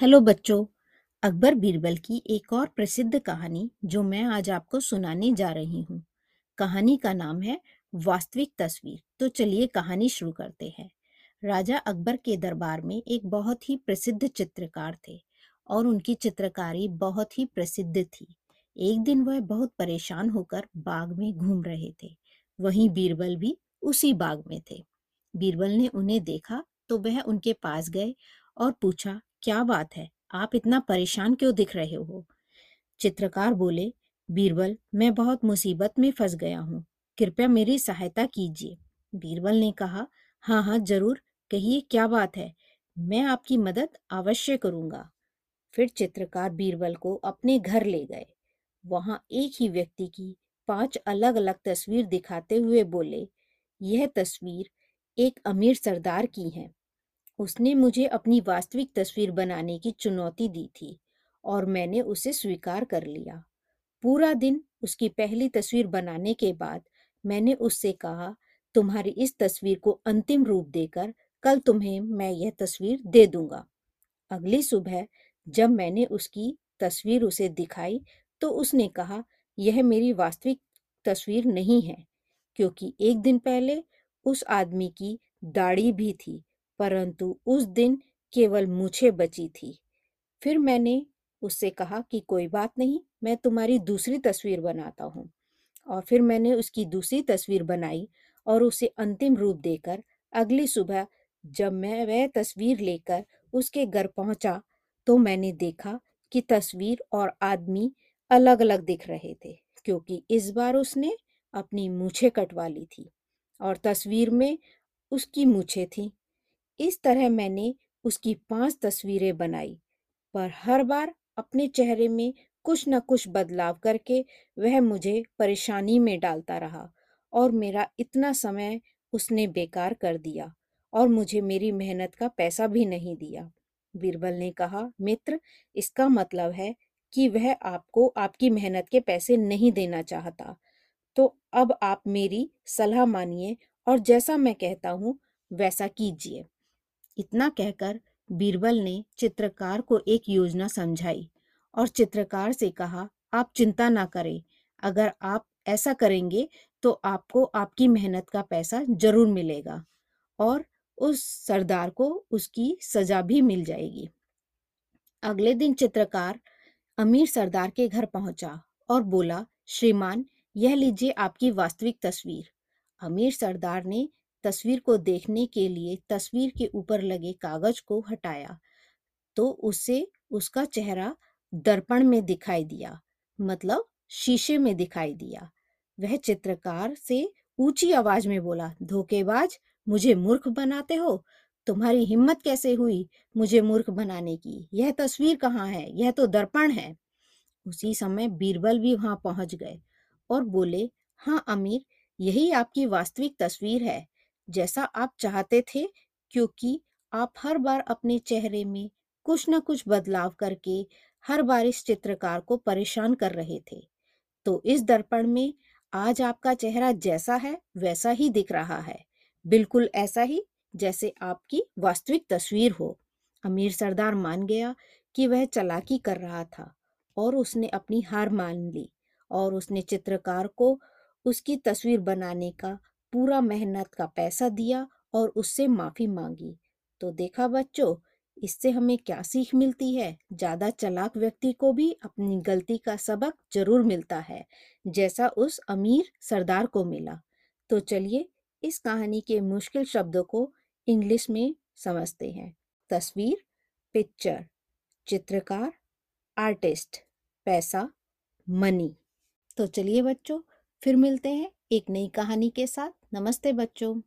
Hello बच्चों, अकबर बीरबल की एक और प्रसिद्ध कहानी जो मैं आज आपको सुनाने जा रही हूँ। कहानी का नाम है वास्तविक तस्वीर। तो चलिए कहानी शुरू करते हैं। राजा अकबर के दरबार में एक बहुत ही प्रसिद्ध चित्रकार थे और उनकी चित्रकारी बहुत ही प्रसिद्ध थी। एक दिन वह बहुत परेशान होकर बाग में घूम रहे थे। वहीं बीरबल भी उसी बाग में थे। बीरबल ने उन्हें देखा तो वह उनके पास गए और पूछा, क्या बात है, आप इतना परेशान क्यों दिख रहे हो? चित्रकार बोले, बीरबल, मैं बहुत मुसीबत में फंस गया हूँ, कृपया मेरी सहायता कीजिए। बीरबल ने कहा, हाँ हाँ जरूर, कहिए क्या बात है, मैं आपकी मदद अवश्य करूँगा। फिर चित्रकार बीरबल को अपने घर ले गए। वहाँ एक ही व्यक्ति की 5 अलग अलग तस्वीर दिखाते हुए बोले, यह तस्वीर एक अमीर सरदार की है। उसने मुझे अपनी वास्तविक तस्वीर बनाने की चुनौती दी थी और मैंने उसे स्वीकार कर लिया। पूरा दिन उसकी पहली तस्वीर बनाने के बाद मैंने उससे कहा, तुम्हारी इस तस्वीर को अंतिम रूप देकर कल तुम्हें मैं यह तस्वीर दे दूंगा। अगली सुबह जब मैंने उसकी तस्वीर उसे दिखाई तो उसने कहा, यह मेरी वास्तविक तस्वीर नहीं है, क्योंकि एक दिन पहले उस आदमी की दाढ़ी भी थी, परंतु उस दिन केवल मूछें बची थी। फिर मैंने उससे कहा कि कोई बात नहीं, मैं तुम्हारी दूसरी तस्वीर बनाता हूँ। और फिर मैंने उसकी दूसरी तस्वीर बनाई और उसे अंतिम रूप देकर अगली सुबह जब मैं वह तस्वीर लेकर उसके घर पहुँचा तो मैंने देखा कि तस्वीर और आदमी अलग अलग दिख रहे थे, क्योंकि इस बार उसने अपनी मूछें कटवा ली थी और तस्वीर में उसकी मूछें थी। इस तरह मैंने उसकी 5 तस्वीरें बनाई, पर हर बार अपने चेहरे में कुछ न कुछ बदलाव करके वह मुझे परेशानी में डालता रहा और मेरा इतना समय उसने बेकार कर दिया और मुझे मेरी मेहनत का पैसा भी नहीं दिया। बीरबल ने कहा, मित्र, इसका मतलब है कि वह आपको आपकी मेहनत के पैसे नहीं देना चाहता। तो अब आप मेरी सलाह मानिए और जैसा मैं कहता हूँ वैसा कीजिए। इतना कहकर बीरबल ने चित्रकार को एक योजना समझाई और चित्रकार से कहा, आप चिंता ना करें, अगर आप ऐसा करेंगे तो आपको आपकी मेहनत का पैसा जरूर मिलेगा और उस सरदार को उसकी सजा भी मिल जाएगी। अगले दिन चित्रकार अमीर सरदार के घर पहुंचा और बोला, श्रीमान, यह लीजिए आपकी वास्तविक तस्वीर। अमीर सरदार ने तस्वीर को देखने के लिए तस्वीर के ऊपर लगे कागज को हटाया तो उससे उसका चेहरा दर्पण में दिखाई दिया, मतलब शीशे में दिखाई दिया। वह चित्रकार से ऊंची आवाज में बोला, धोखेबाज, मुझे मूर्ख बनाते हो, तुम्हारी हिम्मत कैसे हुई मुझे मूर्ख बनाने की? यह तस्वीर कहाँ है? यह तो दर्पण है। उसी समय बीरबल भी वहां पहुंच गए और बोले, हाँ अमीर, यही आपकी वास्तविक तस्वीर है, जैसा आप चाहते थे, क्योंकि आप हर बार अपने चेहरे में कुछ न कुछ बदलाव करके हर बार इस चित्रकार को परेशान कर रहे थे। तो इस दर्पण में आज आपका चेहरा जैसा है वैसा ही दिख रहा है, बिल्कुल ऐसा ही जैसे आपकी वास्तविक तस्वीर हो। अमीर सरदार मान गया कि वह चालाकी कर रहा था और उसने अपनी हार मान ली और उसने चित्रकार को उसकी तस्वीर बनाने का पूरा मेहनत का पैसा दिया और उससे माफ़ी मांगी। तो देखा बच्चों, इससे हमें क्या सीख मिलती है? ज़्यादा चालाक व्यक्ति को भी अपनी गलती का सबक जरूर मिलता है, जैसा उस अमीर सरदार को मिला। तो चलिए इस कहानी के मुश्किल शब्दों को इंग्लिश में समझते हैं। तस्वीर पिक्चर, चित्रकार आर्टिस्ट, पैसा मनी। तो चलिए बच्चों, फिर मिलते हैं एक नई कहानी के साथ। नमस्ते बच्चों।